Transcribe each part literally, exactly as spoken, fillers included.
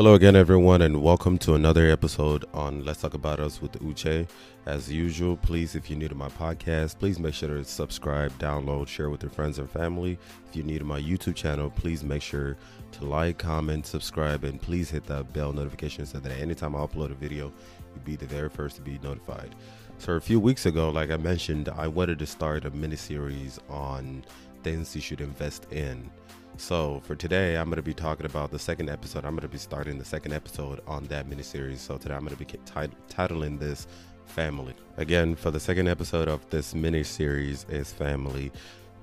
Hello again, everyone, and welcome to another episode on Let's Talk About Us with Uche. As usual, please, if you're new to my podcast, please make sure to subscribe, download, share with your friends and family. If you're new to my YouTube channel, please make sure to like, comment, subscribe, and please hit that bell notification so that anytime I upload a video, you'll be the very first to be notified. So a few weeks ago, like I mentioned, I wanted to start a mini-series on things you should invest in. So for today, I'm going to be talking about the second episode. I'm going to be starting the second episode on that miniseries. So today I'm going to be tit- titling this Family. Again, for the second episode of this miniseries is Family.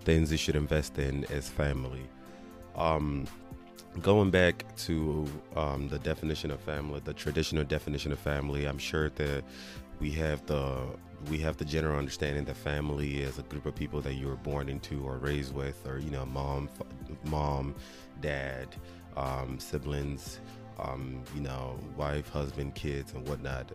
Things you should invest in is family. Um, going back to um, the definition of family, the traditional definition of family, I'm sure that we have the we have the general understanding that family is a group of people that you were born into or raised with, or, you know, mom, mom, dad, um, siblings, um, you know, wife, husband, kids, and whatnot.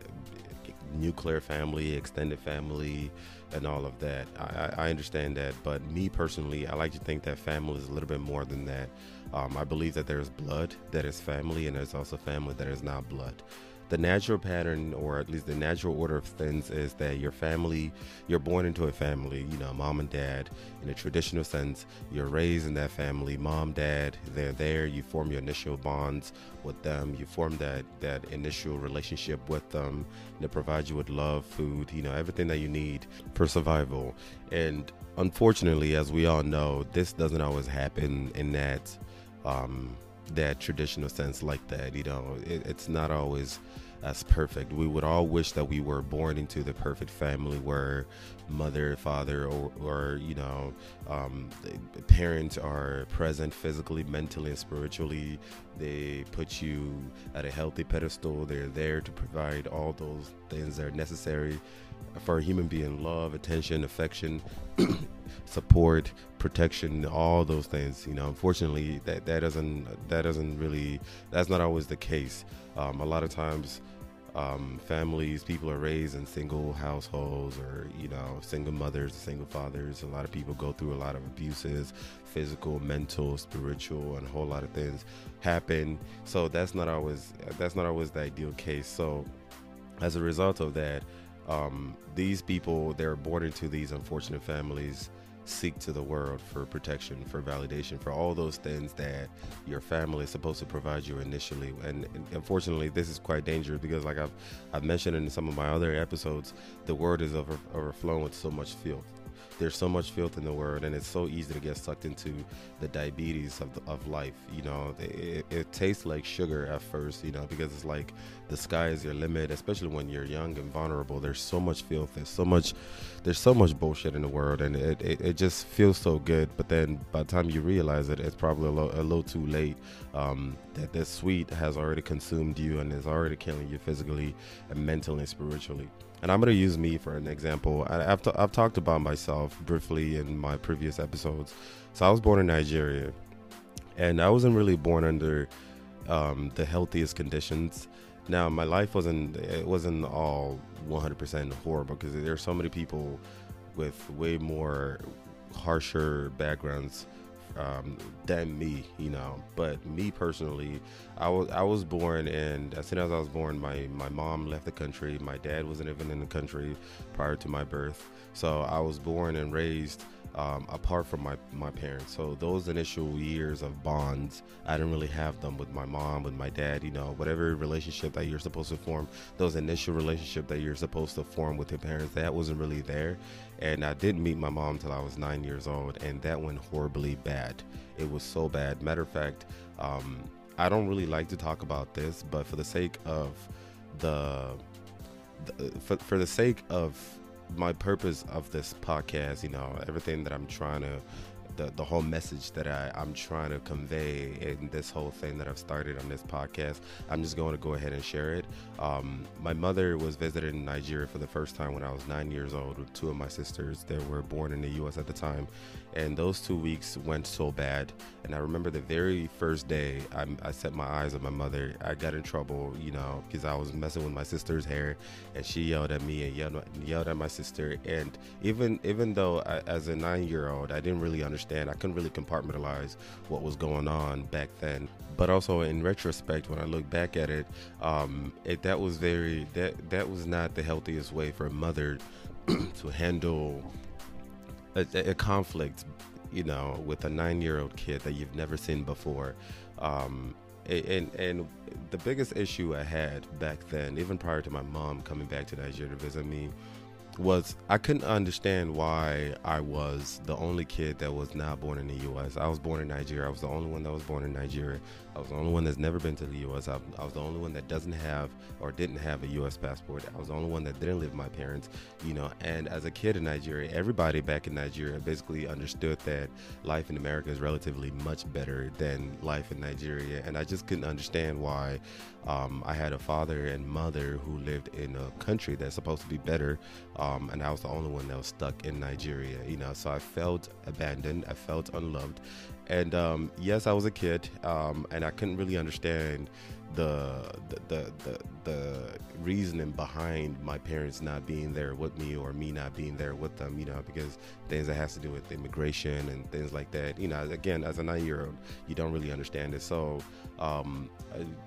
Nuclear family, extended family, and all of that. I, I understand that, but me personally, I like to think that family is a little bit more than that. Um, I believe that there is blood that is family, and there's also family that is not blood. The natural pattern, or at least the natural order of things, is that your family, you're born into a family, you know, mom and dad. In a traditional sense, you're raised in that family, mom, dad, they're there. You form your initial bonds with them. You form that, that initial relationship with them. They provide you with love, food, you know, everything that you need for survival. And unfortunately, as we all know, this doesn't always happen in that, um, that traditional sense like that. You know, it, it's not always as perfect. We would all wish that we were born into the perfect family where mother, father, or, or you know, um, parents are present physically, mentally, and spiritually. They put you at a healthy pedestal. They're there to provide all those things that are necessary for a human being: love, attention, affection, support, protection, all those things. You know, unfortunately, that that doesn't that doesn't really that's not always the case. Um, a lot of times, um, families, people are raised in single households, or, you know, single mothers, single fathers. A lot of people go through a lot of abuses, physical, mental, spiritual, and a whole lot of things happen. So that's not always that's not always the ideal case. So as a result of that, um, these people, they're born into these unfortunate families, seek to the world for protection, for validation, for all those things that your family is supposed to provide you initially. And, and unfortunately, this is quite dangerous because, like I've, I've mentioned in some of my other episodes, the world is over, overflowing with so much filth. There's so much filth in the world, and it's so easy to get sucked into the diabetes of, the, of life. You know, it, it tastes like sugar at first, you know, because it's like the sky is your limit, especially when you're young and vulnerable. There's so much filth. There's so much, there's so much bullshit in the world, and it, it, it just feels so good. But then by the time you realize it, it's probably a, lo- a little too late, um, that this sweet has already consumed you and is already killing you physically and mentally and spiritually. And I'm going to use me for an example. I, I've, t- I've talked about myself briefly in my previous episodes. So I was born in Nigeria, and I wasn't really born under um, the healthiest conditions. Now, my life wasn't, it wasn't all one hundred percent horrible, because there are so many people with way more harsher backgrounds um, than me, you know. But me personally, I was, I was born, and as soon as I was born, my, my mom left the country. My dad wasn't even in the country prior to my birth. So I was born and raised, um, apart from my, my parents. So those initial years of bonds, I didn't really have them with my mom, with my dad, you know, whatever relationship that you're supposed to form, those initial relationship that you're supposed to form with your parents, that wasn't really there. And I didn't meet my mom till I was nine years old, and that went horribly bad. It was so bad. Matter of fact, um, I don't really like to talk about this, but for the sake of the, the for, for the sake of my purpose of this podcast, you know, everything that I'm trying to, the, the whole message that I, I'm trying to convey in this whole thing that I've started on this podcast, I'm just going to go ahead and share it. Um, my mother was visiting Nigeria for the first time when I was nine years old with two of my sisters that were born in the U S at the time. And those two weeks went so bad. And I remember the very first day I, I set my eyes on my mother, I got in trouble, you know, because I was messing with my sister's hair, and she yelled at me and yelled, yelled at my sister. And even, even though I, as a nine-year-old, I didn't really understand understand. I couldn't really compartmentalize what was going on back then. But also in retrospect, when I look back at it, um, it that was very that that was not the healthiest way for a mother to handle a, a conflict, you know, with a nine-year-old kid that you've never seen before. Um, And, and the biggest issue I had back then, even prior to my mom coming back to Nigeria to visit me, was I couldn't understand why I was the only kid that was not born in the U S. I was born in Nigeria. I was the only one that was born in Nigeria. I was the only one that's never been to the U S. I, I was the only one that doesn't have or didn't have a U S passport. I was the only one that didn't live with my parents, you know. And as a kid in Nigeria, everybody back in Nigeria basically understood that life in America is relatively much better than life in Nigeria. And I just couldn't understand why um, I had a father and mother who lived in a country that's supposed to be better. Um, and I was the only one that was stuck in Nigeria, you know, so I felt abandoned. I felt unloved. And um, yes, I was a kid, um, and I couldn't really understand the the, the the reasoning behind my parents not being there with me or me not being there with them, you know, because things that has to do with immigration and things like that. You know, again, as a nine-year-old, you don't really understand it. So um,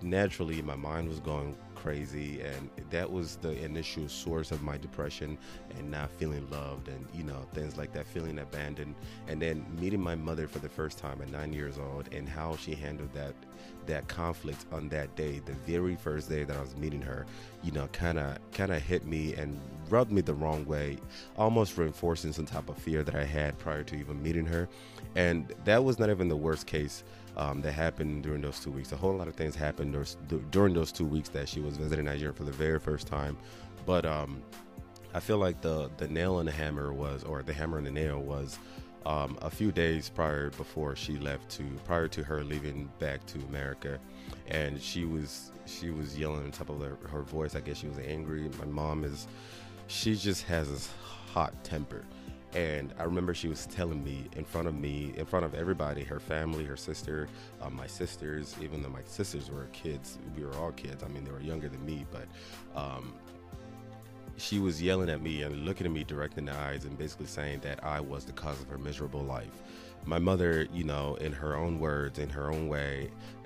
naturally, my mind was going crazy, and that was the initial source of my depression and not feeling loved and, you know, things like that, feeling abandoned. And then meeting my mother for the first time at nine years old and how she handled that that conflict on that day, the very first day that I was meeting her, you know, kind of kind of hit me and rubbed me the wrong way, almost reinforcing some type of fear that I had prior to even meeting her. And that was not even the worst case Um, that happened during those two weeks. A whole lot of things happened dur- during those two weeks that she was visiting Nigeria for the very first time. But um, I feel like the the nail on the hammer was, or the hammer on the nail was, um, a few days prior before she left to, prior to her leaving back to America. And she was she was yelling on top of her, her voice. I guess she was angry. My mom is, she just has this hot temper. And I remember she was telling me in front of me, in front of everybody, her family, her sister, uh, my sisters, even though my sisters were kids, we were all kids. I mean, they were younger than me, but um, she was yelling at me and looking at me direct in the eyes and basically saying that I was the cause of her miserable life. My mother, you know, in her own words, in her own way,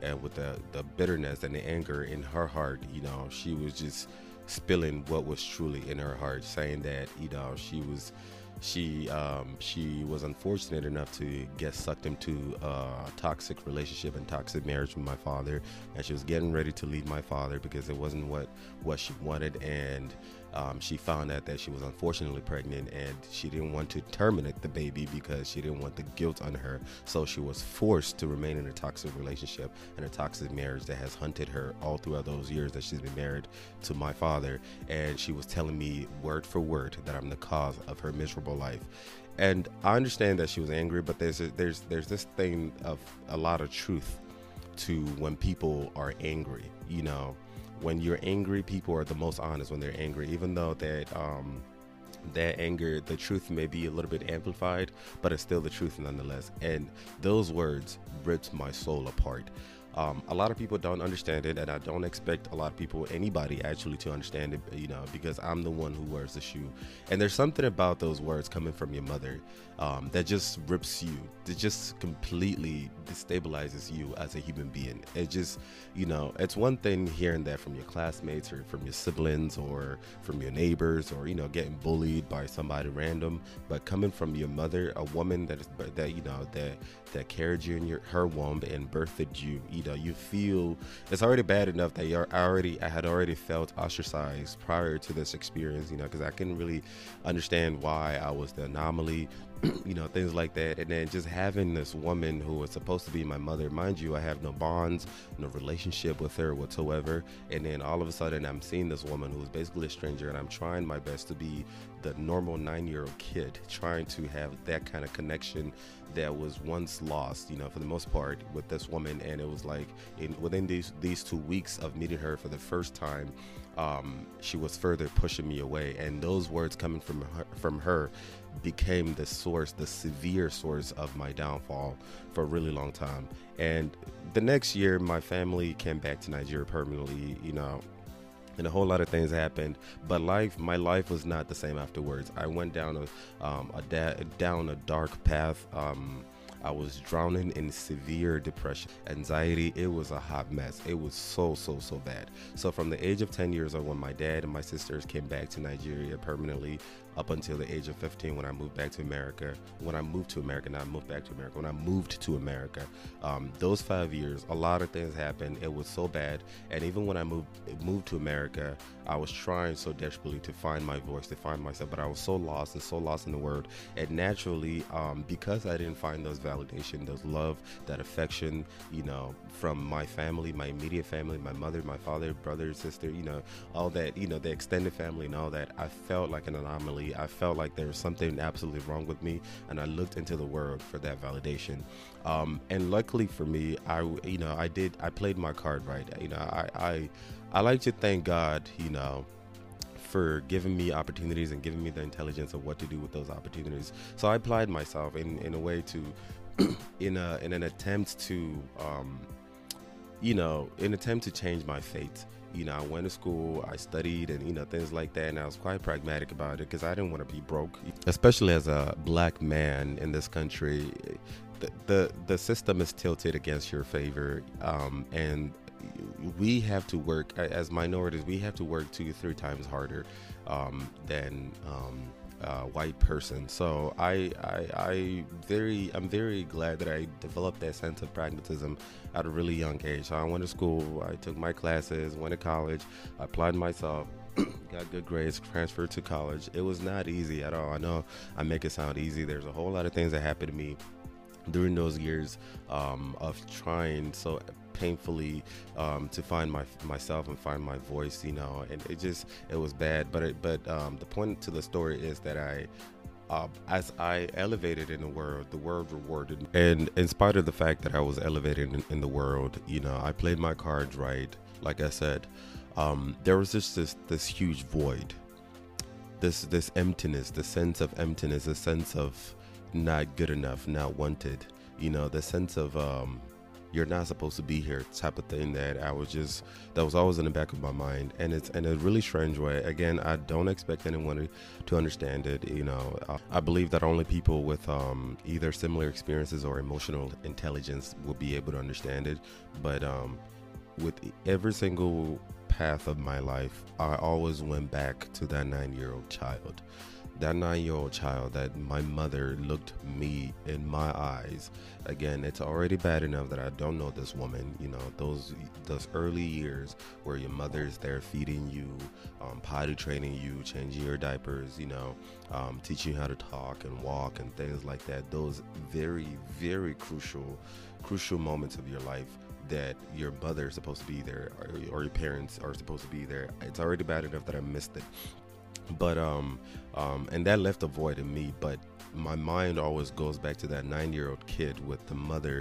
and with the, the bitterness and the anger in her heart, you know, she was just spilling what was truly in her heart, saying that, you know, she was... She um, she was unfortunate enough to get sucked into a toxic relationship and toxic marriage with my father, and she was getting ready to leave my father because it wasn't what, what she wanted, and um, she found out that she was unfortunately pregnant, and she didn't want to terminate the baby because she didn't want the guilt on her, so she was forced to remain in a toxic relationship and a toxic marriage that has hunted her all throughout those years that she's been married to my father. And she was telling me word for word that I'm the cause of her miserable life. And I understand that she was angry, but there's there's there's this thing of a lot of truth to when people are angry. You know, when you're angry, people are the most honest when they're angry, even though that um that anger, the truth may be a little bit amplified, but it's still the truth nonetheless. And those words ripped my soul apart. Um, a lot of people don't understand it, and I don't expect a lot of people, anybody actually, to understand it, you know, because I'm the one who wears the shoe. And there's something about those words coming from your mother um, that just rips you. It just completely destabilizes you as a human being. It just, you know, it's one thing hearing that from your classmates or from your siblings or from your neighbors or, you know, getting bullied by somebody random, but coming from your mother, a woman that is, that, you know, that, that carried you in your, her womb and birthed you, you know, you feel it's already bad enough that you're already, I had already felt ostracized prior to this experience, you know, because I couldn't really understand why I was the anomaly, you know, things like that. And then just having this woman who was supposed to be my mother, mind you, I have no bonds, no relationship with her whatsoever. And then all of a sudden I'm seeing this woman who's basically a stranger, and I'm trying my best to be the normal nine-year-old kid, trying to have that kind of connection that was once lost, you know, for the most part, with this woman. And it was like in, within these these two weeks of meeting her for the first time, um, she was further pushing me away. And those words coming from her, from her became the source, the severe source of my downfall for a really long time. And the next year, my family came back to Nigeria permanently, you know, and a whole lot of things happened, but life, my life was not the same afterwards. I went down a, um, a da- down a dark path, um, I was drowning in severe depression, anxiety. It was a hot mess. It was so, so, so bad. So from the age of ten years old, when my dad and my sisters came back to Nigeria permanently, up until the age of fifteen, when I moved back to America, when I moved to America, not moved back to America, when I moved to America, um, those five years, a lot of things happened. It was so bad. And even when I moved moved to America, I was trying so desperately to find my voice, to find myself, but I was so lost and so lost in the world. And naturally, um, because I didn't find those validation, those love, that affection, you know, from my family, my immediate family, my mother, my father, brother, sister, you know, all that, you know, the extended family and all that, I felt like an anomaly. I felt like there was something absolutely wrong with me, and I looked into the world for that validation. Um, and luckily for me, I, you know, I did, I played my card right. You know, I, I, I like to thank God, you know, for giving me opportunities and giving me the intelligence of what to do with those opportunities. So I applied myself in, in a way to, in a, in an attempt to, um, you know, in an attempt to change my fate. You know, I went to school, I studied, and, you know, things like that. And I was quite pragmatic about it because I didn't want to be broke, especially as a black man in this country. The the, the system is tilted against your favor. Um, and we have to work as minorities. We have to work two, three times harder um, than um, a white person. So I, I, I very, I'm very glad that I developed that sense of pragmatism at a really young age. So I went to school, I took my classes, went to college, I applied myself, got good grades, transferred to college. It was not easy at all. I know I make it sound easy. There's a whole lot of things that happened to me during those years um, of trying so painfully um, to find my myself and find my voice, you know, and it just, it was bad. But it, but um, the point to the story is that I, Uh, as I elevated in the world, the world rewarded me. And in spite of the fact that I was elevated in, in the world, you know, I played my cards right. Like I said, um, there was just this, this huge void, this this emptiness, the sense of emptiness, the sense of not good enough, not wanted, you know, the sense of um, you're not supposed to be here type of thing that I was just, that was always in the back of my mind. And it's in a really strange way. Again, I don't expect anyone to, to understand it. You know, I believe that only people with um, either similar experiences or emotional intelligence will be able to understand it. But um, with every single path of my life, I always went back to that nine-year-old child. That nine-year-old child that my mother looked me in my eyes. Again, it's already bad enough that I don't know this woman. You know, those those early years where your mother's there feeding you, um, potty training you, changing your diapers, you know, um, teaching you how to talk and walk and things like that. Those very, very crucial, crucial moments of your life that your mother is supposed to be there, or, or your parents are supposed to be there. It's already bad enough that I missed it. But um um and that left a void in me, but my mind always goes back to that nine-year-old kid with the mother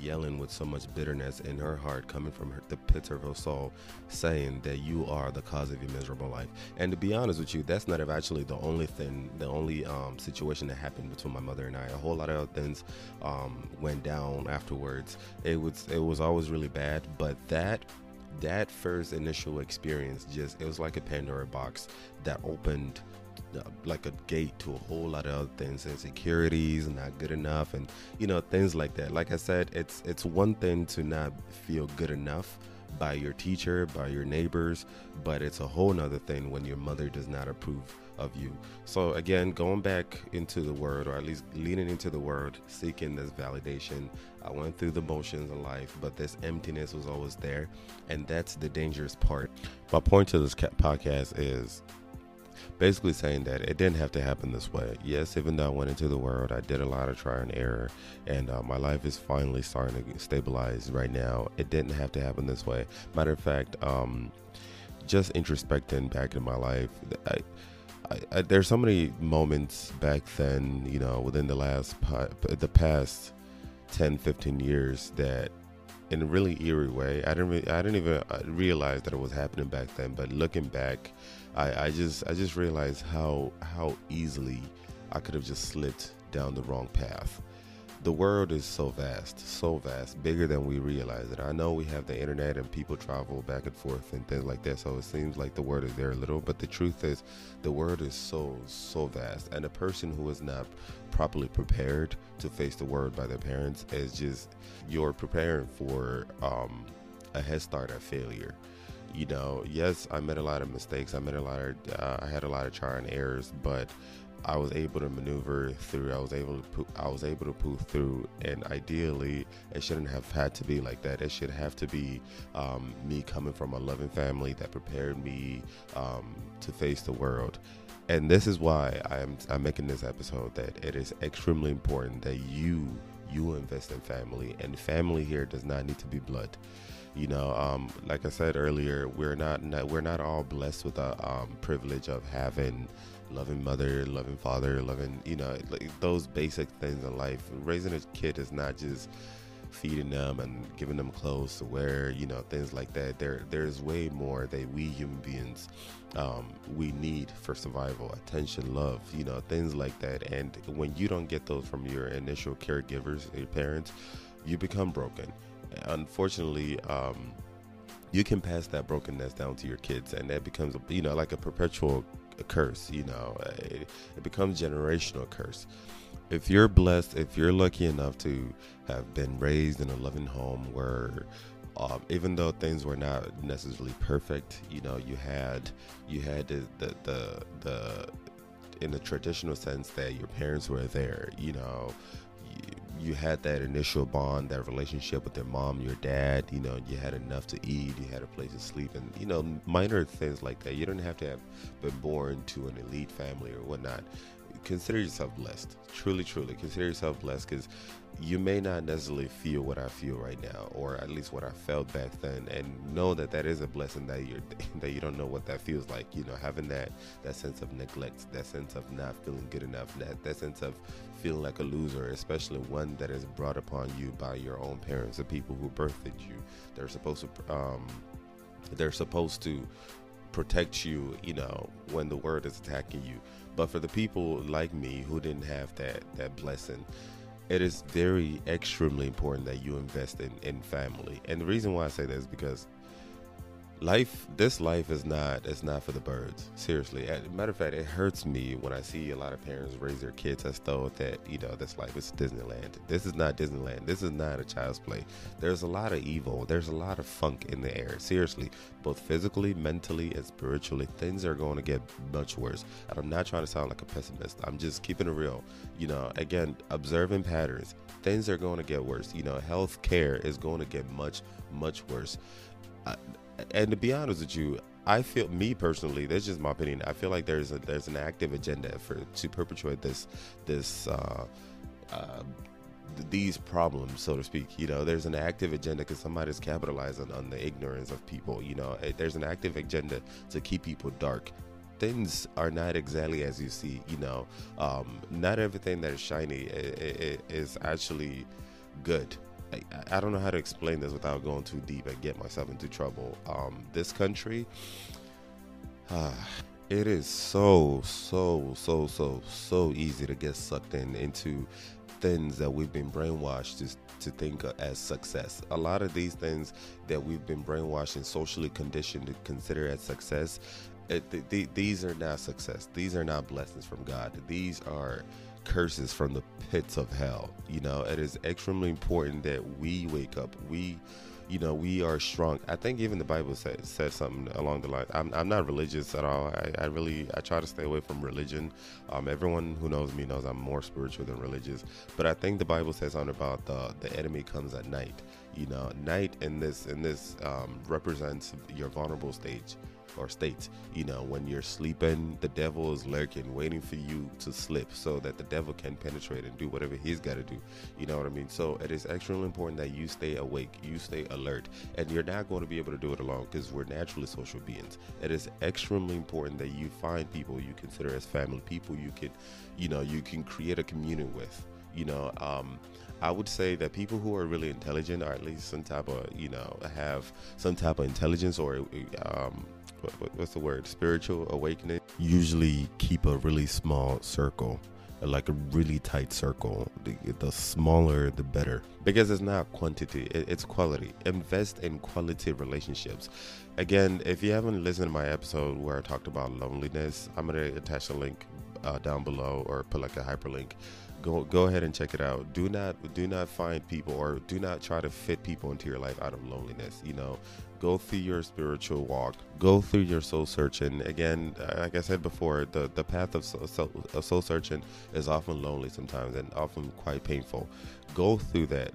yelling with so much bitterness in her heart, coming from her, the pits of her soul, saying that you are the cause of your miserable life. And to be honest with you, that's not actually the only thing, the only um, situation that happened between my mother and I. A whole lot of other things um, went down afterwards. It was it was always really bad, but that. That first initial experience, just, it was like a Pandora box that opened uh, like a gate to a whole lot of other things, insecurities, not good enough, and, you know, things like that. Like I said, it's it's one thing to not feel good enough by your teacher, by your neighbors, but it's a whole nother thing when your mother does not approve of you. So again, going back into the world, or at least leaning into the world, seeking this validation, I went through the motions of life, but this emptiness was always there, and that's the dangerous part. My point to this podcast is basically saying that it didn't have to happen this way. Yes, even though I went into the world, I did a lot of trial and error, and uh, my life is finally starting to stabilize right now. It didn't have to happen this way. Matter of fact, um, just introspecting back in my life, I, I, I, there's so many moments back then, you know, within the last, po- the past ten, fifteen years that, in a really eerie way, I didn't, really, I didn't even realize that it was happening back then. But looking back, I, I just, I just realized how, how easily I could have just slipped down the wrong path. the world is so vast, so vast, bigger than we realize it. I know we have the internet and people travel back and forth and things like that, so it seems like the world is there a little, but the truth is the world is so, so vast. And a person who is not properly prepared to face the world by their parents is just, you're preparing for um, a head start at failure. You know, yes, I made a lot of mistakes. I made a lot of, uh, I had a lot of trial and errors, but I was able to maneuver through. I was able to, I was able to pull through. And ideally, it shouldn't have had to be like that. It should have to be um, me coming from a loving family that prepared me um, to face the world. And this is why I'm, I'm making this episode, that it is extremely important that you, you invest in family. And family here does not need to be blood. You know, um, like I said earlier, we're not, not we're not all blessed with the um, privilege of having loving mother, loving father, loving, you know, like those basic things in life. Raising a kid is not just feeding them and giving them clothes to wear, you know, things like that. There, there's way more that we human beings, um, we need for survival, attention, love, you know, things like that. And when you don't get those from your initial caregivers, your parents, you become broken. Unfortunately, um, you can pass that brokenness down to your kids, and that becomes, you know, like a perpetual curse. You know, it, it becomes generational curse. If you're blessed, if you're lucky enough to have been raised in a loving home where, um, even though things were not necessarily perfect, you know, you had, you had the, the, the, the in the traditional sense that your parents were there, you know, you had that initial bond, that relationship with their mom, your dad, you know, you had enough to eat, you had a place to sleep, and, you know, minor things like that. You don't have to have been born to an elite family or whatnot. Consider yourself blessed. Truly, truly consider yourself blessed, because you may not necessarily feel what I feel right now, or at least what I felt back then, and know that that is a blessing, that you're, that you don't know what that feels like, you know, having that, that sense of neglect, that sense of not feeling good enough, that, that sense of feeling like a loser, especially one that is brought upon you by your own parents, the people who birthed you. They're supposed to, um, they're supposed to protect you, you know, when the world is attacking you. But for the people like me who didn't have that, that blessing, it is very extremely important that you invest in, in family. And the reason why I say that is because life, this life is not, it's not for the birds. Seriously. As a matter of fact, it hurts me when I see a lot of parents raise their kids as though that, you know, this life is Disneyland. This is not Disneyland. This is not a child's play. There's a lot of evil. There's a lot of funk in the air. Seriously, both physically, mentally, and spiritually, things are going to get much worse. And I'm not trying to sound like a pessimist. I'm just keeping it real. You know, again, observing patterns, things are going to get worse. You know, health care is going to get much, much worse. I, And to be honest with you, I feel, me personally, that's just my opinion, I feel like there's a, there's an active agenda for to perpetuate this this uh, uh, th- these problems, so to speak. You know, there's an active agenda because somebody's capitalizing on the ignorance of people. You know, there's an active agenda to keep people dark. Things are not exactly as you see. You know, um, not everything that is shiny is actually good. I, I don't know how to explain this without going too deep and get myself into trouble. Um, this country, uh, it is so, so, so, so, so easy to get sucked in into things that we've been brainwashed to to think as success. A lot of these things that we've been brainwashed and socially conditioned to consider as success, it, th- th- these are not success. These are not blessings from God. These are curses from the pits of hell. You know, it is extremely important that we wake up. We, you know, we are strong. I think even the Bible said, said something along the line. I'm, I'm not religious at all. I, I really, I try to stay away from religion. Um, everyone who knows me knows I'm more spiritual than religious. But I think the Bible says something about the the enemy comes at night. You know, night in this in this um, represents your vulnerable stage. Or states, you know, when you're sleeping, the devil is lurking, waiting for you to slip so that the devil can penetrate and do whatever he's got to do. You know what I mean? So it is extremely important that you stay awake, you stay alert, and you're not going to be able to do it alone because we're naturally social beings. It is extremely important that you find people you consider as family, people you can, you know, you can create a communion with. You know, um, I would say that people who are really intelligent, or at least some type of, you know, have some type of intelligence or, um, what's the word, spiritual awakening, usually keep a really small circle. like a really tight circle. The, the smaller, the better, because it's not quantity, it, it's quality. Invest in quality relationships. Again, if you haven't listened to my episode where I talked about loneliness, I'm going to attach a link uh, down below, or put like a hyperlink. Go go ahead and check it out. Do not do not find people, or do not try to fit people into your life out of loneliness. You know, go through your spiritual walk. Go through your soul searching. Again, like I said before, the, the path of soul, soul, of soul searching is often lonely sometimes, and often quite painful. Go through that.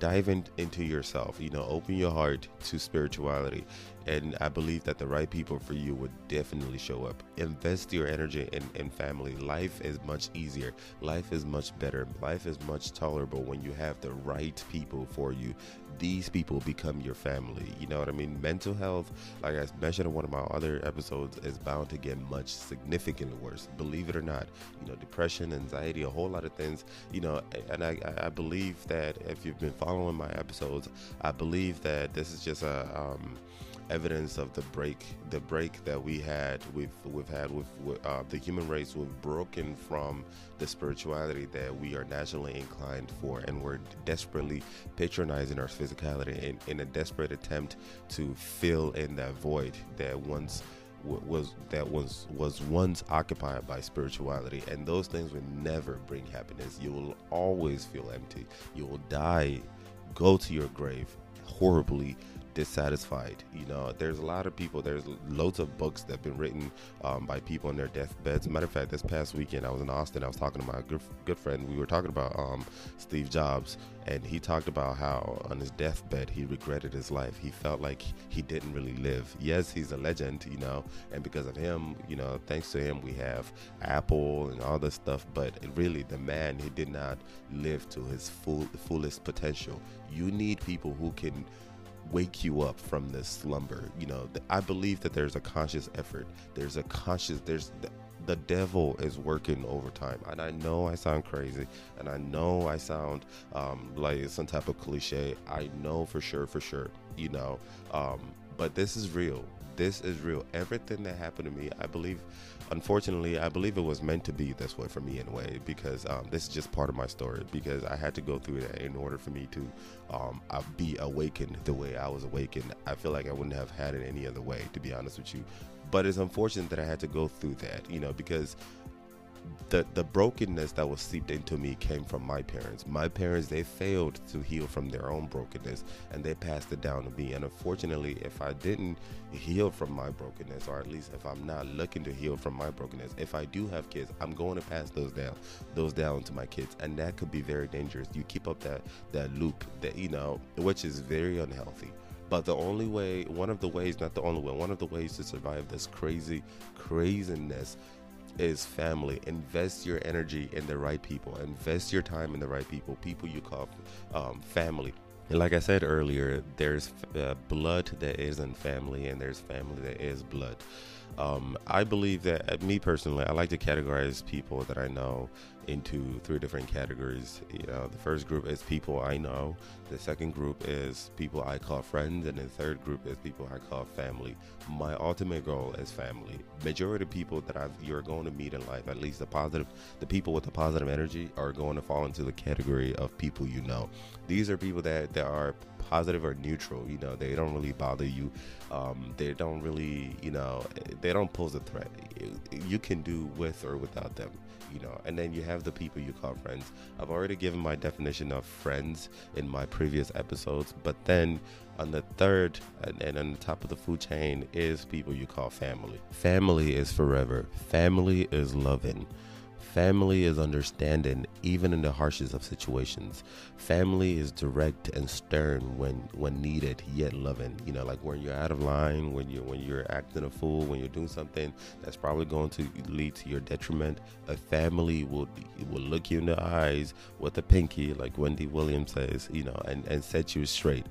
Dive in, into yourself. You know, open your heart to spirituality. And I believe that the right people for you would definitely show up. Invest your energy in, in family. Life is much easier. Life is much better. Life is much tolerable when you have the right people for you. These people become your family. You know what I mean? Mental health, like I mentioned in one of my other episodes, is bound to get much significantly worse. Believe it or not, you know, depression, anxiety, a whole lot of things, you know, and I, I believe that if you've been following my episodes, I believe that this is just a, um, evidence of the break the break that we had we've we've had with uh, the human race. We've broken from the spirituality that we are naturally inclined for, and we're desperately patronizing our physicality in, in a desperate attempt to fill in that void that once was that was was once occupied by spirituality. And those things will never bring happiness. You will always feel empty. You will die, go to your grave horribly dissatisfied. You know, there's a lot of people, there's loads of books that have been written um, by people on their deathbeds. Matter of fact, this past weekend I was in Austin. I was talking to my good, good friend. We were talking about um, Steve Jobs, and he talked about how on his deathbed he regretted his life. He felt like he didn't really live. Yes, he's a legend, you know, and because of him, you know, thanks to him we have Apple and all this stuff, but really the man, he did not live to his full fullest potential. You need people who can wake you up from this slumber. You know, I believe that there's a conscious effort. There's a conscious, there's the, the devil is working overtime. And I know I sound crazy, and I know I sound um, like some type of cliche. I know for sure, for sure, you know, um, but this is real. This is real. Everything that happened to me, I believe, unfortunately, I believe it was meant to be this way for me in a way, because um, this is just part of my story, because I had to go through that in order for me to um, be awakened the way I was awakened. I feel like I wouldn't have had it any other way, to be honest with you. But it's unfortunate that I had to go through that, you know, because The, the brokenness that was seeped into me came from my parents. My parents, they failed to heal from their own brokenness, and they passed it down to me. And unfortunately, if I didn't heal from my brokenness, or at least if I'm not looking to heal from my brokenness, if I do have kids, I'm going to pass those down, those down to my kids. And that could be very dangerous. You keep up that, that loop that, you know, which is very unhealthy. But the only way, one of the ways, not the only way, one of the ways to survive this crazy craziness is family. Invest your energy in the right people. Invest your time in the right people, people you call um, family. And like I said earlier, there's uh, blood that isn't family, and there's family that is blood. Um, I believe that, uh, me personally, I like to categorize people that I know into three different categories. You know, the first group is people I know. The second group is people I call friends. And the third group is people I call family. My ultimate goal is family. Majority of people that I've, you're going to meet in life, at least the positive, the people with the positive energy, are going to fall into the category of people you know. These are people that, that are positive or neutral. You know, they don't really bother you. Um, they don't really, you know, they don't pose a threat. You can do with or without them, you know. And then you have the people you call friends. I've already given my definition of friends in my previous episodes, but then on the third and, and on the top of the food chain is people you call family. Family is forever. Family is loving. Family is understanding, even in the harshest of situations. Family is direct and stern when when needed, yet loving. You know, like when you're out of line, when you're when you're acting a fool, when you're doing something that's probably going to lead to your detriment. A family will will look you in the eyes with a pinky, like Wendy Williams says, you know, and and set you straight.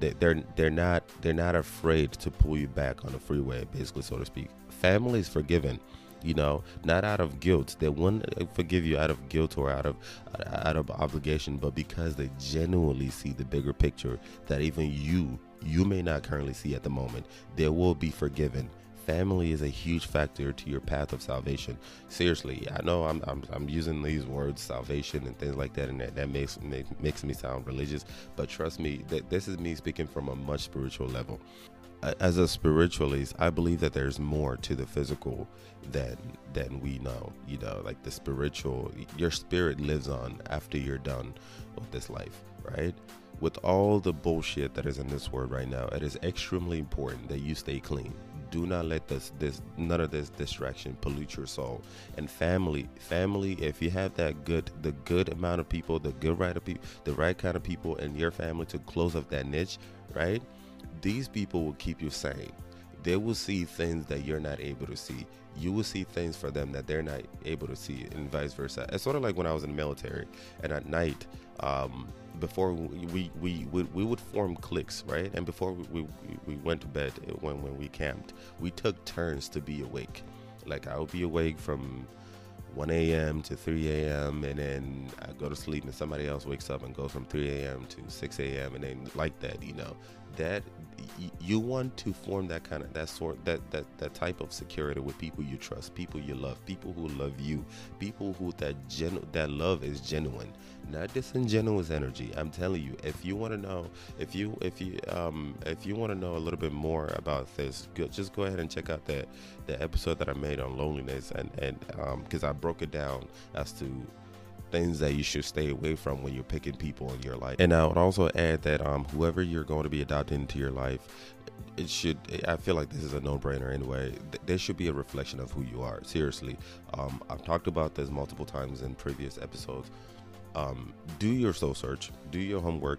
They're they're not they're not afraid to pull you back on the freeway, basically, so to speak. Family is forgiving. You know, not out of guilt. They wouldn't forgive you out of guilt or out of out of obligation, but because they genuinely see the bigger picture that even you you may not currently see at the moment. They will be forgiven. family is a huge factor to your path of salvation. Seriously, I know I'm I'm, I'm using these words, salvation and things like that, and that, that makes make, makes me sound religious. But trust me, that this is me speaking from a much spiritual level. As a spiritualist, I believe that there's more to the physical than than we know. You know, like the spiritual, your spirit lives on after you're done with this life, right? With all the bullshit that is in this world right now, it is extremely important that you stay clean. Do not let this, this, none of this distraction pollute your soul. And family, family. If you have that good, the good amount of people, the good right of people, the right kind of people in your family to close up that niche, right? These people will keep you sane. They will see things that you're not able to see. You will see things for them that they're not able to see, and vice versa. It's sort of like when I was in the military, and at night, um, before we we, we, we we would form cliques, right? And before we, we, we went to bed, when, when we camped, we took turns to be awake. Like, I would be awake from one a.m. to three a.m. and then I go to sleep, and somebody else wakes up and goes from three a.m. to six a.m. and then like that, you know, that y- you want to form that kind of that sort that, that that type of security with people you trust, people you love, people who love you, people who that genu- that love is genuine, not disingenuous energy. I'm telling you, if you want to know, if you if you um if you want to know a little bit more about this, go, just go ahead and check out that the episode that I made on loneliness, and and um because I broke it down as to things that you should stay away from when you're picking people in your life. And I would also add that um whoever you're going to be adopting into your life, it should, I feel like this is a no-brainer anyway, Th- there should be a reflection of who you are. Seriously, um I've talked about this multiple times in previous episodes. Um do your soul search, do your homework,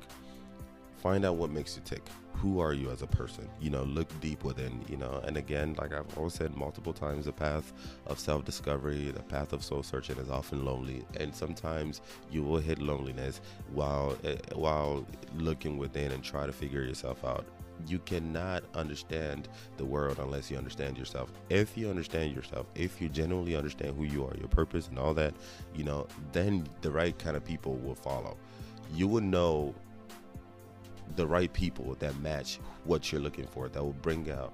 find out what makes you tick. Who are you as a person? You know, look deep within, you know. And again, like I've always said multiple times, the path of self-discovery, the path of soul searching is often lonely, and sometimes you will hit loneliness while while looking within and try to figure yourself out. You cannot understand the world unless you understand yourself. If you understand yourself, if you genuinely understand who you are, your purpose and all that, you know, then the right kind of people will follow. You will know the right people that match what you're looking for, that will bring out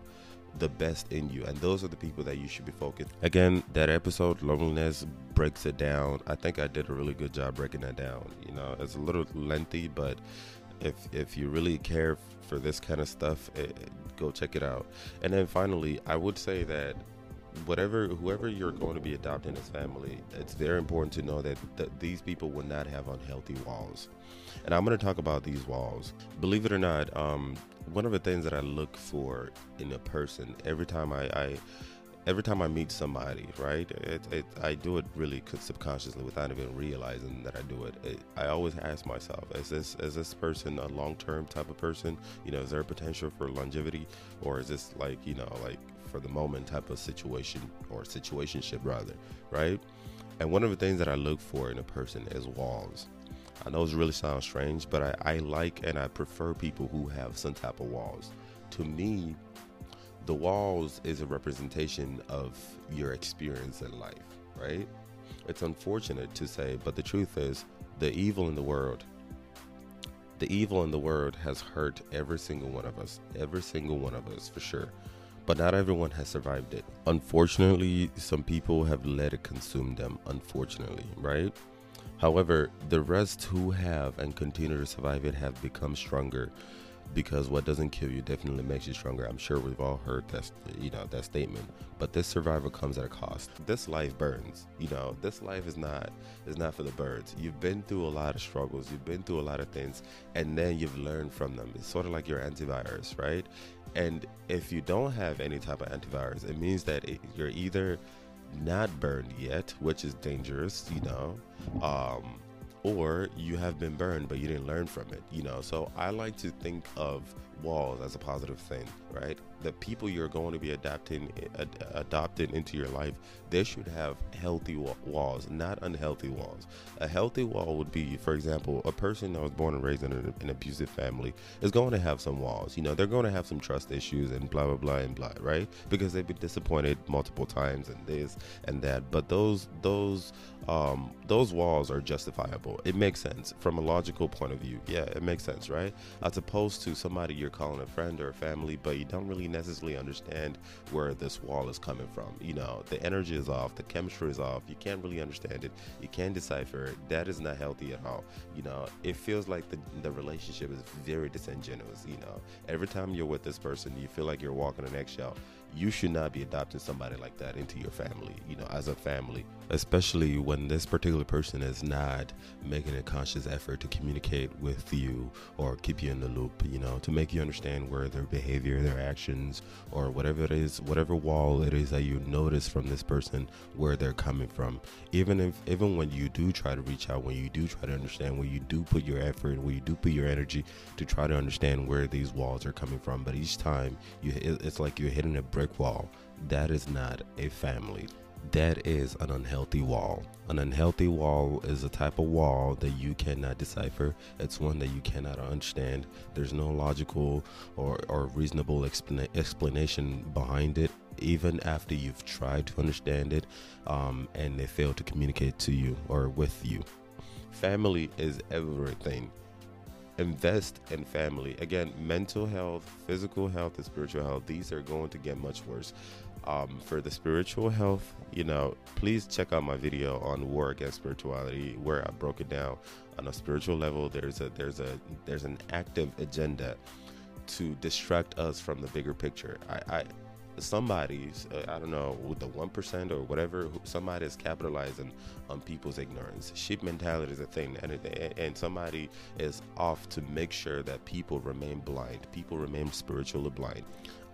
the best in you, and those are the people that you should be focused. Again, that episode, loneliness, breaks it down. I think I did a really good job breaking that down. You know, it's a little lengthy, but if if you really care for this kind of stuff, it, go check it out. And then finally, I would say that whatever whoever you're going to be adopting as family, it's very important to know that th- these people will not have unhealthy walls. And I'm going to talk about these walls. Believe it or not, um one of the things that I look for in a person every time I, I every time I meet somebody, right, it, it, I do it really subconsciously without even realizing that I do it. it I always ask myself, is this is this person a long-term type of person? You know, is there a potential for longevity, or is this like, you know, like for the moment type of situation, or situationship rather, right? And one of the things that I look for in a person is walls. I know it really sounds strange, but I, I like and I prefer people who have some type of walls. To me, the walls is a representation of your experience in life, right? It's unfortunate to say, but the truth is, the evil in the world, the evil in the world has hurt every single one of us, every single one of us for sure. But not everyone has survived it. Unfortunately, some people have let it consume them, unfortunately, right? However, the rest who have and continue to survive it have become stronger, because what doesn't kill you definitely makes you stronger. I'm sure we've all heard that, you know, that statement. But this survival comes at a cost. This life burns. You know, this life is not is not for the birds. You've been through a lot of struggles. You've been through a lot of things, and then you've learned from them. It's sort of like your antivirus, right? And if you don't have any type of antivirus, it means that it, you're either not burned yet, which is dangerous, you know, um, or you have been burned, but you didn't learn from it, you know. So I like to think of walls as a positive thing, right? The people you're going to be adapting, ad- adopted into your life, they should have healthy wa- walls, not unhealthy walls. A healthy wall would be, for example, a person that was born and raised in an, an abusive family is going to have some walls. You know, they're going to have some trust issues and blah, blah, blah, and blah, right? Because they've been disappointed multiple times and this and that. But those, those, um, those walls are justifiable. It makes sense from a logical point of view. Yeah, it makes sense, right? As opposed to somebody you're you're calling a friend or a family, but you don't really necessarily understand where this wall is coming from. You know, the energy is off, the chemistry is off, you can't really understand it, you can't decipher it. That is not healthy at all. You know, it feels like the, the relationship is very disingenuous. You know, every time you're with this person, you feel like you're walking an eggshell. You should not be adopting somebody like that into your family, you know, as a family, especially when this particular person is not making a conscious effort to communicate with you or keep you in the loop, you know, to make you understand where their behavior, their actions, or whatever it is, whatever wall it is that you notice from this person, where they're coming from. Even if, even when you do try to reach out, when you do try to understand, when you do put your effort, when you do put your energy to try to understand where these walls are coming from, but each time you, it's like you're hitting a brick wall. That is not a family. That is an unhealthy wall. An unhealthy wall is a type of wall that you cannot decipher. It's one that you cannot understand. There's no logical or, or reasonable explana- explanation behind it, even after you've tried to understand it, um, and they fail to communicate to you or with you. Family is everything. Invest in family. Again, mental health, physical health, and spiritual health, these are going to get much worse. Um, for the spiritual health, you know, please check out my video on war against spirituality, where I broke it down on a spiritual level. There's a there's a there's an active agenda to distract us from the bigger picture. I, I somebody's uh, I don't know, the one percent or whatever, somebody is capitalizing on people's ignorance. Sheep mentality is a thing, and it, and somebody is off to make sure that people remain blind, people remain spiritually blind.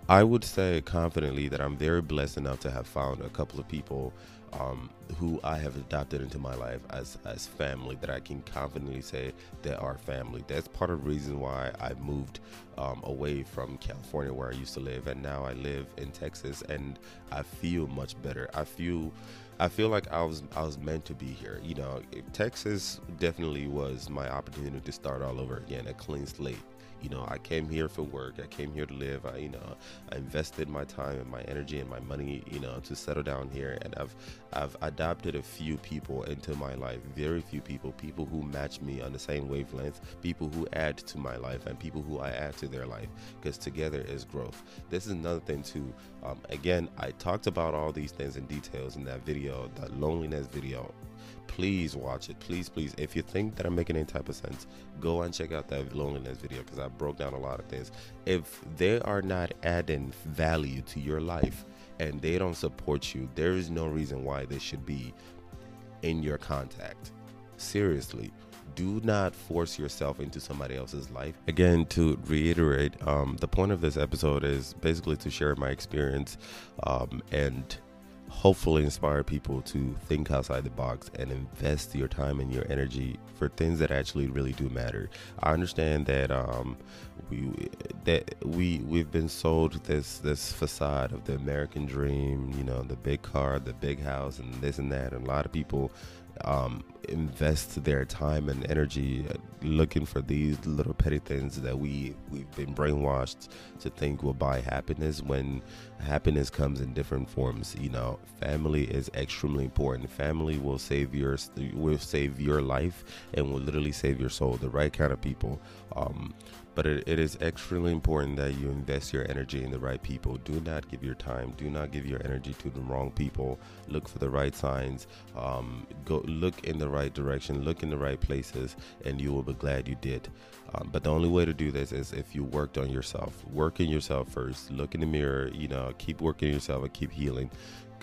I would say confidently that I'm very blessed enough to have found a couple of people um, who I have adopted into my life as, as family, that I can confidently say they are family. That's part of the reason why I moved um, away from California, where I used to live, and now I live in Texas, and I feel much better. I feel I feel like I was I was meant to be here. You know, Texas definitely was my opportunity to start all over again, a clean slate. You know, I came here for work. I came here to live. I, you know, I invested my time and my energy and my money, you know, to settle down here. And I've, I've adopted a few people into my life. Very few people, people who match me on the same wavelength, people who add to my life, and people who I add to their life. Because together is growth. This is another thing too. Um, again, I talked about all these things in details in that video, that loneliness video. Please watch it. Please, please. If you think that I'm making any type of sense, go and check out that loneliness video, because I broke down a lot of things. If they are not adding value to your life and they don't support you, there is no reason why they should be in your contact. Seriously. Do not force yourself into somebody else's life. Again, to reiterate, um, the point of this episode is basically to share my experience um, and hopefully inspire people to think outside the box and invest your time and your energy for things that actually really do matter. I understand that um we that we we've been sold this this facade of the American dream, you know, the big car, the big house, and this and that, and a lot of people um invest their time and energy looking for these little petty things that we we've been brainwashed to think will buy happiness, when happiness comes in different forms. You know, family is extremely important. Family will save your will save your life and will literally save your soul. The right kind of people. Um, but it, it is extremely important that you invest your energy in the right people. Do not give your time. Do not give your energy to the wrong people. Look for the right signs. Um, go look in the right direction. Look in the right places, and you will be glad you did. Um, but the only way to do this is if you worked on yourself. Work in yourself first. Look in the mirror. You know, keep working yourself and keep healing.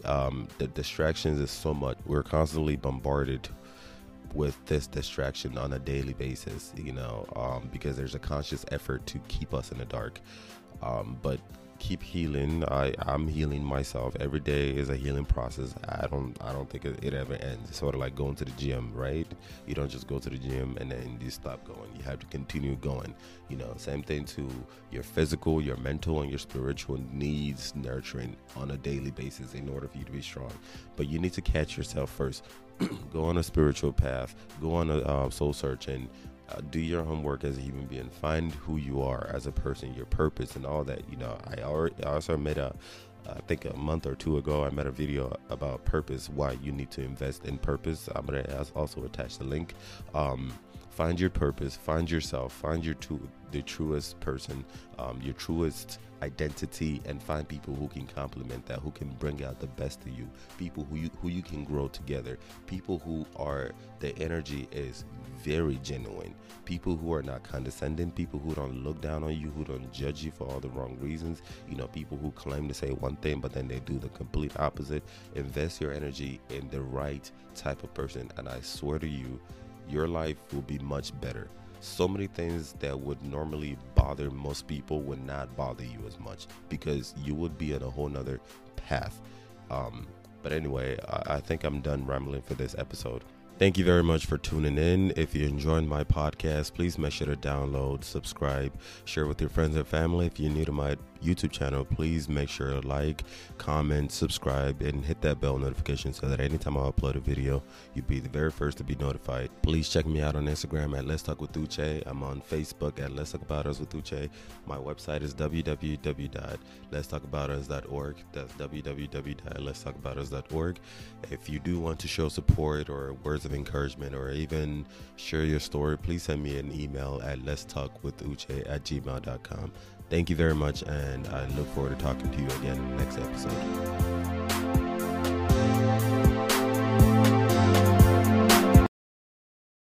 Um, the distractions is so much. We're constantly bombarded with this distraction on a daily basis, you know, um, because there's a conscious effort to keep us in the dark. Um, but keep healing. I, I'm healing myself. Every day is a healing process. I don't I don't think it, it ever ends. It's sort of like going to the gym, right? You don't just go to the gym and then you stop going. You have to continue going. You know, same thing to your physical, your mental, and your spiritual needs nurturing on a daily basis in order for you to be strong. But you need to catch yourself first. Go on a spiritual path. Go on a uh, soul searching. Uh, do your homework as a human being. Find who you are as a person, your purpose, and all that. You know, I already I also made a, I think a month or two ago, I made a video about purpose, why you need to invest in purpose. I'm gonna also attach the link. Um, Find your purpose, find yourself, find your true, the truest person, um, your truest identity, and find people who can complement that, who can bring out the best in you, people who you, who you can grow together, people who are, the energy is very genuine, people who are not condescending, people who don't look down on you, who don't judge you for all the wrong reasons, you know, people who claim to say one thing, but then they do the complete opposite. Invest your energy in the right type of person, and I swear to you, your life will be much better. So many things that would normally bother most people would not bother you as much, because you would be on a whole nother path. Um, but anyway, I, I think I'm done rambling for this episode. Thank you very much for tuning in. If you enjoyed my podcast, please make sure to download, subscribe, share with your friends and family. If you're new to my YouTube channel, please make sure to like, comment, subscribe, and hit that bell notification so that anytime I upload a video, you'll be the very first to be notified. Please check me out on Instagram at Let's Talk with Uche. I'm on Facebook at Let's Talk About Us with Uche. My website is w w w dot lets talk about us dot org. That's w w w dot lets talk about us dot org. If you do want to show support or words of encouragement, or even share your story, please send me an email at letstalkwithuche at gmail dot com. Thank you very much, and I look forward to talking to you again in the next episode.